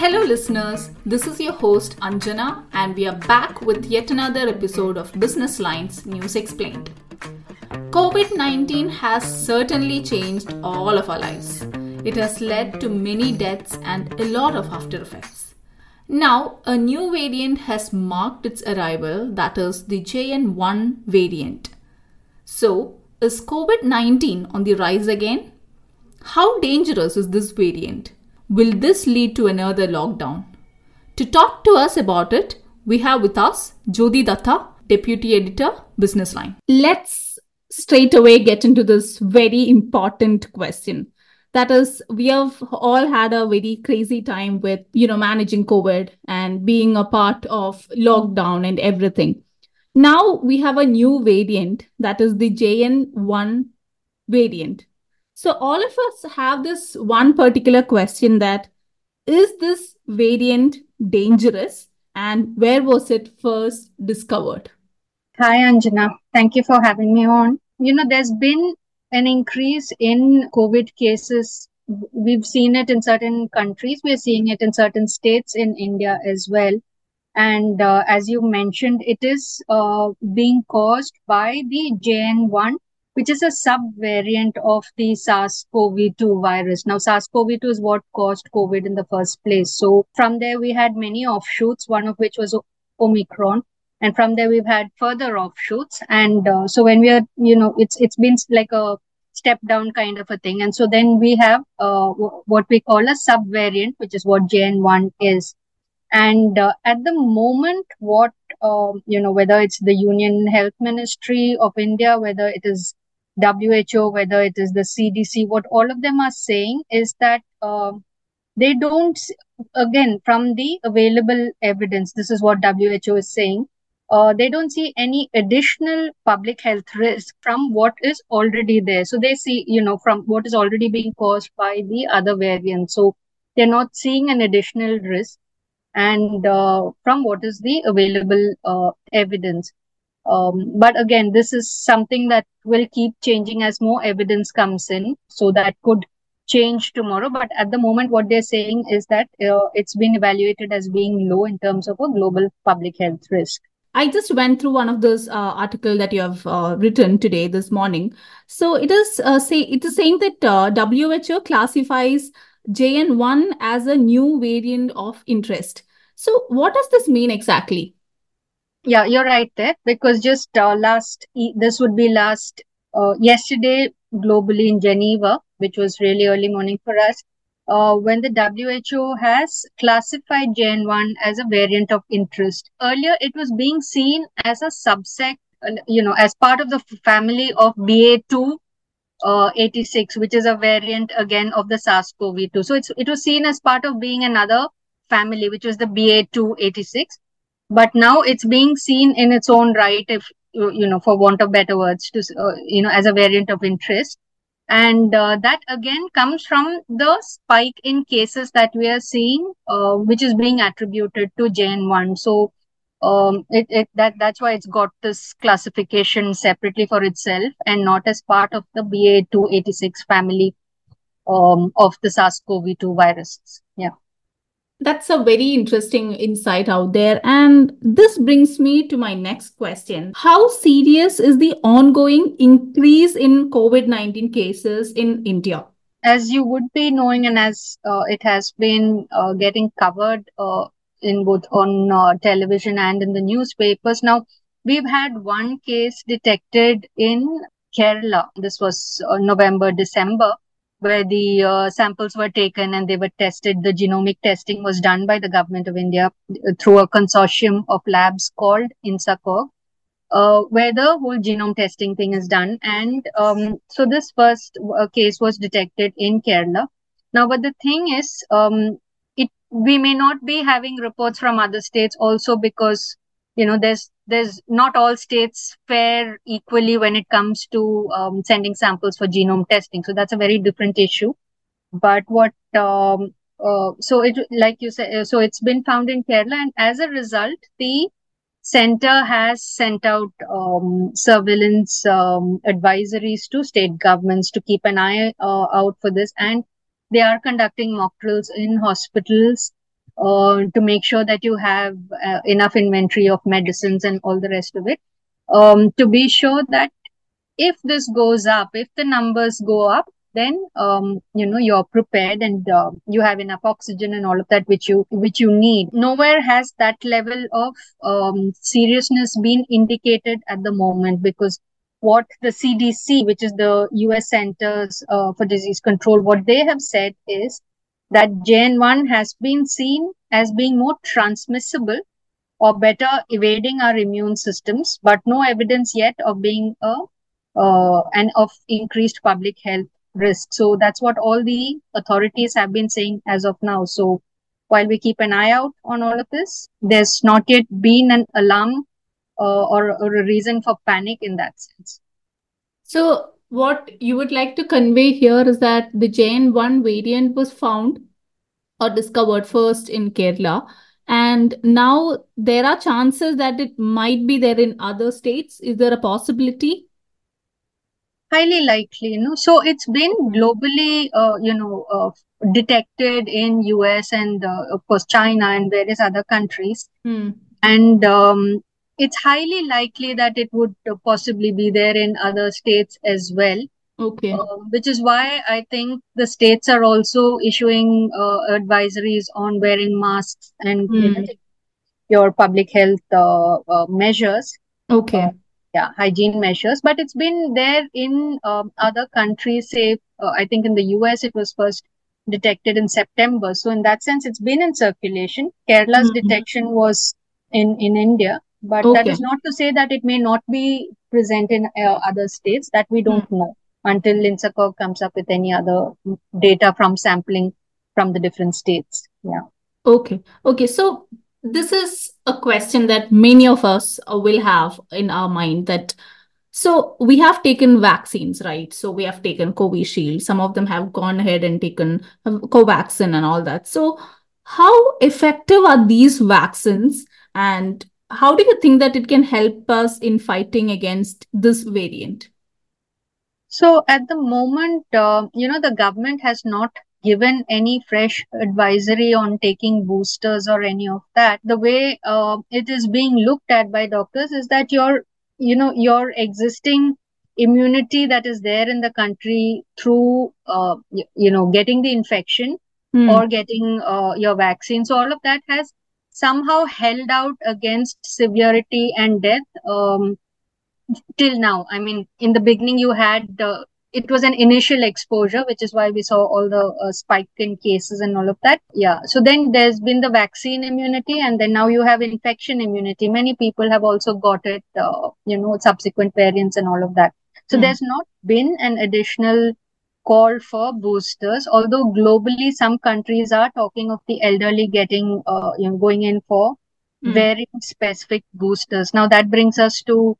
Hello listeners, this is your host Anjana and we are back with yet another episode of Business Lines News Explained. COVID-19 has certainly changed all of our lives. It has led to many deaths and a lot of after effects. Now, a new variant has marked its arrival, that is the JN.1 variant. So, is COVID-19 on the rise again? How dangerous is this variant? Will this lead to another lockdown? To talk to us about it, we have with us Jyothi Datta, Deputy Editor, Businessline. Let's straight away get into this very important question. That is, we have all had a very crazy time with, managing COVID and being a part of lockdown and everything. Now we have a new variant, that is the JN.1 variant. So all of us have this one particular question, that is this variant dangerous and where was it first discovered? Hi, Anjana. Thank you for having me on. There's been an increase in COVID cases. We've seen it in certain countries. We're seeing it in certain states in India as well. And as you mentioned, it is being caused by the JN.1, which is a sub-variant of the SARS-CoV-2 virus. Now, SARS-CoV-2 is what caused COVID in the first place. So from there, we had many offshoots, one of which was Omicron. And from there, we've had further offshoots. And so when we are, it's been like a step down kind of a thing. And so then we have what we call a sub-variant, which is what JN.1 is. And at the moment, what, whether it's the Union Health Ministry of India, whether it is WHO, whether it is the CDC, what all of them are saying is that they don't, again, from the available evidence, this is what WHO is saying, they don't see any additional public health risk from what is already there. So they see, from what is already being caused by the other variants. So they're not seeing an additional risk. And from what is the available evidence. But again, this is something that will keep changing as more evidence comes in. So that could change tomorrow. But at the moment, what they're saying is that it's been evaluated as being low in terms of a global public health risk. I just went through one of those article that you have written today, this morning. So it is saying that WHO classifies JN.1 as a new variant of interest. So what does this mean exactly? Yeah, you're right there, because just yesterday globally in Geneva, which was really early morning for us, when the WHO has classified JN.1 as a variant of interest. Earlier, it was being seen as a subsect, as part of the family of BA.2.86, which is a variant again of the SARS-CoV-2. So it was seen as part of being another family, which was the BA.2.86. But now it's being seen in its own right, if for want of better words, to as a variant of interest. And that again comes from the spike in cases that we are seeing, which is being attributed to JN.1. So that's why it's got this classification separately for itself and not as part of the BA.2.86 family of the SARS-CoV-2 viruses. Yeah. That's a very interesting insight out there. And this brings me to my next question. How serious is the ongoing increase in COVID-19 cases in India? As you would be knowing, and as it has been getting covered in both on television and in the newspapers. Now, we've had one case detected in Kerala. This was November, December, where the samples were taken and they were tested. The genomic testing was done by the government of India through a consortium of labs called INSACOG, where the whole genome testing thing is done. And so this first case was detected in Kerala. Now, but the thing is, we may not be having reports from other states also because, there's not all states fare equally when it comes to sending samples for genome testing. So that's a very different issue. But so it's been found in Kerala. And as a result, the center has sent out surveillance advisories to state governments to keep an eye out for this. And they are conducting mock drills in hospitals to make sure that you have enough inventory of medicines and all the rest of it, to be sure that if this goes up, if the numbers go up, then you're prepared and you have enough oxygen and all of that which you need. Nowhere has that level of seriousness been indicated at the moment, because what the CDC, which is the US Centers for Disease Control, what they have said is that JN.1 has been seen as being more transmissible or better evading our immune systems, but no evidence yet of being of increased public health risk. So that's what all the authorities have been saying as of now. So while we keep an eye out on all of this, there's not yet been an alarm or a reason for panic in that sense. So what you would like to convey here is that the JN.1 variant was found or discovered first in Kerala, and now there are chances that it might be there in other states. Is there a possibility? Highly likely, So it's been globally, detected in US and of course China and various other countries. And it's highly likely that it would possibly be there in other states as well. Okay. Which is why I think the states are also issuing advisories on wearing masks and your public health measures. Okay. Hygiene measures, but it's been there in other countries. Say, I think in the US, it was first detected in September. So in that sense, it's been in circulation. Kerala's detection was in India, but that is not to say that it may not be present in other states. That we don't know until INSACOG comes up with any other data from sampling from the different states. Yeah. Okay. Okay. So this is a question that many of us will have in our mind, that so we have taken vaccines, right? So we have taken Covishield. Some of them have gone ahead and taken Covaxin and all that. So how effective are these vaccines, and how do you think that it can help us in fighting against this variant? So at the moment, the government has not given any fresh advisory on taking boosters or any of that. The way it is being looked at by doctors is that your existing immunity that is there in the country through, getting the infection or getting your vaccine. So all of that has somehow held out against severity and death till now. I mean, in the beginning you had... it was an initial exposure, which is why we saw all the spike in cases and all of that. Yeah. So then there's been the vaccine immunity, and then now you have infection immunity. Many people have also got it, subsequent variants and all of that. So there's not been an additional call for boosters, although globally some countries are talking of the elderly getting, going in for very specific boosters. Now that brings us to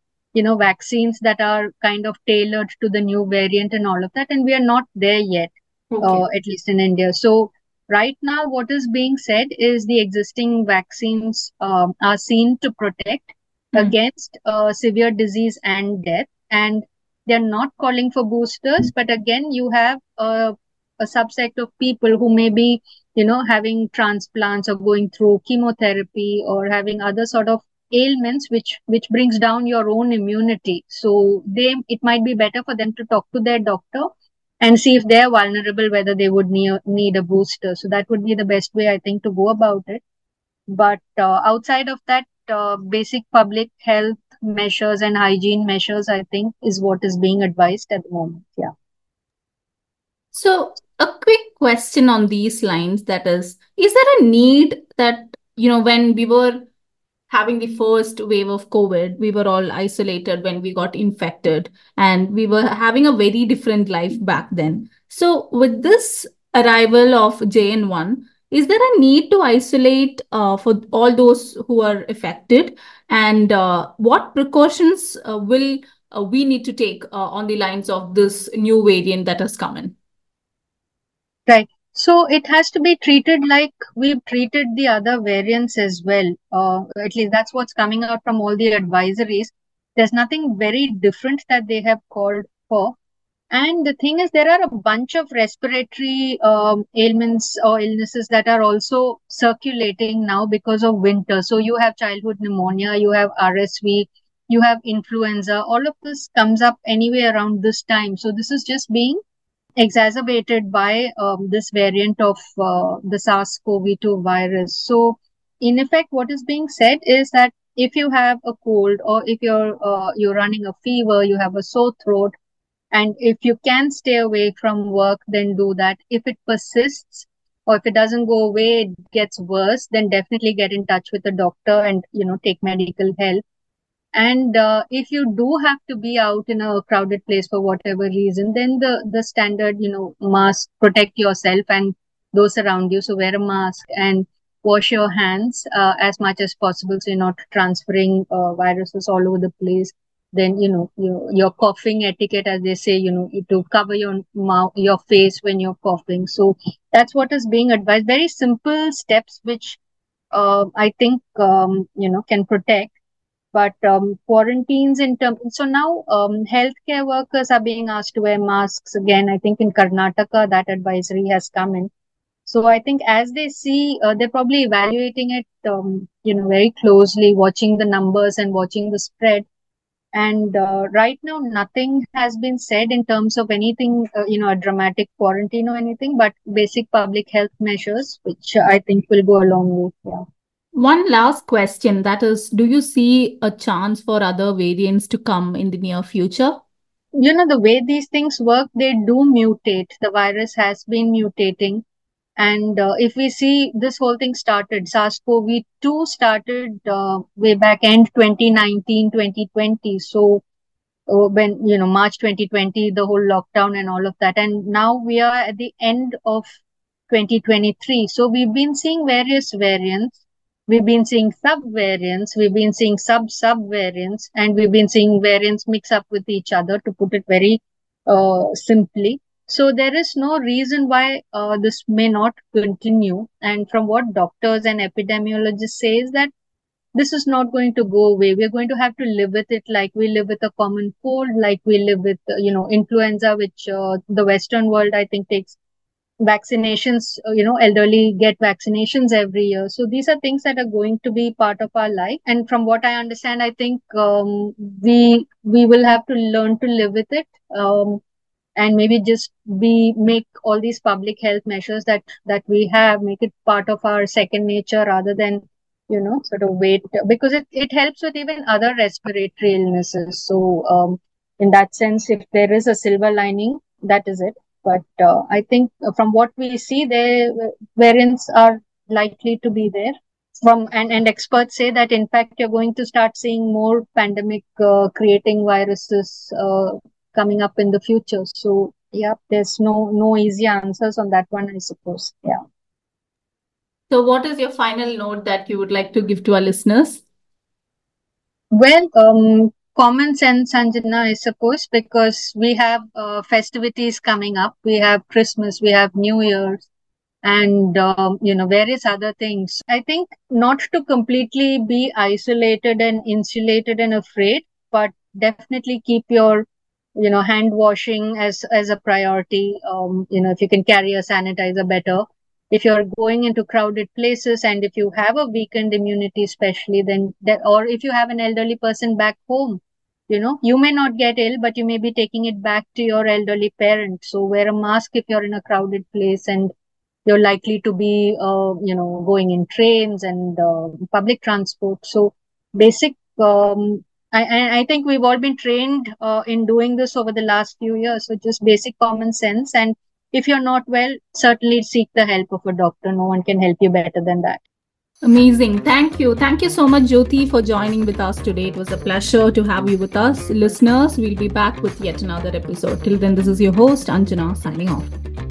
vaccines that are kind of tailored to the new variant and all of that. And we are not there yet, at least in India. So right now, what is being said is the existing vaccines are seen to protect against severe disease and death. And they're not calling for boosters. But again, you have a subset of people who may be, having transplants or going through chemotherapy or having other sort of ailments which brings down your own immunity, so it might be better for them to talk to their doctor and see if they are vulnerable, whether they would need a booster. So that would be the best way, I think, to go about it. But outside of that, basic public health measures and hygiene measures, I think, is what is being advised at the moment. Yeah. So a quick question on these lines, that is there a need that, when we were having the first wave of COVID, we were all isolated when we got infected, and we were having a very different life back then. So with this arrival of JN.1, is there a need to isolate for all those who are affected? And what precautions will we need to take on the lines of this new variant that has come in? Right. So it has to be treated like we've treated the other variants as well. At least that's what's coming out from all the advisories. There's nothing very different that they have called for. And the thing is, there are a bunch of respiratory ailments or illnesses that are also circulating now because of winter. So you have childhood pneumonia, you have RSV, you have influenza. All of this comes up anyway around this time. So this is just being exacerbated by this variant of the SARS-CoV-2 virus. So in effect, what is being said is that if you have a cold or if you're running a fever, you have a sore throat, and if you can stay away from work, then do that. If it persists or if it doesn't go away, it gets worse, then definitely get in touch with a doctor and, you know, take medical help. And if you do have to be out in a crowded place for whatever reason, then the standard, you know, mask, protect yourself and those around you. So wear a mask and wash your hands as much as possible, so you're not transferring viruses all over the place. Then, you know, your coughing etiquette, as they say, you know, to cover your mouth, your face when you're coughing. So that's what is being advised. Very simple steps, which I think, you know, can protect. But quarantines in terms, so now healthcare workers are being asked to wear masks again. I think in Karnataka, that advisory has come in. So I think as they see, they're probably evaluating it, you know, very closely, watching the numbers and watching the spread. And right now, nothing has been said in terms of anything, you know, a dramatic quarantine or anything, but basic public health measures, which I think will go along with, yeah. One last question, that is, do you see a chance for other variants to come in the near future? You know, the way these things work, they do mutate. The virus has been mutating. And if we see, this whole thing started, SARS-CoV-2 started way back end 2019, 2020. So when, you know, March 2020, the whole lockdown and all of that. And now we are at the end of 2023. So we've been seeing various variants. We've been seeing sub-variants. We've been seeing sub-sub-variants. And we've been seeing variants mix up with each other, to put it very simply. So there is no reason why this may not continue. And from what doctors and epidemiologists say is that this is not going to go away. We're going to have to live with it like we live with a common cold, like we live with, you know, influenza, which the Western world, I think, takes vaccinations, you know, elderly get vaccinations every year. So these are things that are going to be part of our life. And from what I understand, I think we will have to learn to live with it. And maybe just make all these public health measures that we have, make it part of our second nature rather than, you know, sort of wait, because it helps with even other respiratory illnesses. So in that sense, if there is a silver lining, that is it. But I think from what we see, the variants are likely to be there. And experts say that, in fact, you're going to start seeing more pandemic creating viruses coming up in the future. So, yeah, there's no easy answers on that one, I suppose. Yeah. So what is your final note that you would like to give to our listeners? Well, common sense, Anjana, I suppose, because we have festivities coming up. We have Christmas, we have New Year's, and, you know, various other things. I think not to completely be isolated and insulated and afraid, but definitely keep your, you know, hand washing as a priority. You know, if you can carry a sanitizer, better. If you're going into crowded places, and if you have a weakened immunity, especially, then or if you have an elderly person back home, you know, you may not get ill, but you may be taking it back to your elderly parent. So wear a mask if you're in a crowded place and you're likely to be, you know, going in trains and public transport. So basic, I think we've all been trained in doing this over the last few years. So just basic common sense. And if you're not well, certainly seek the help of a doctor. No one can help you better than that. Amazing. Thank you. Thank you so much, Jyothi, for joining with us today. It was a pleasure to have you with us. Listeners, we'll be back with yet another episode. Till then, this is your host, Anjana, signing off.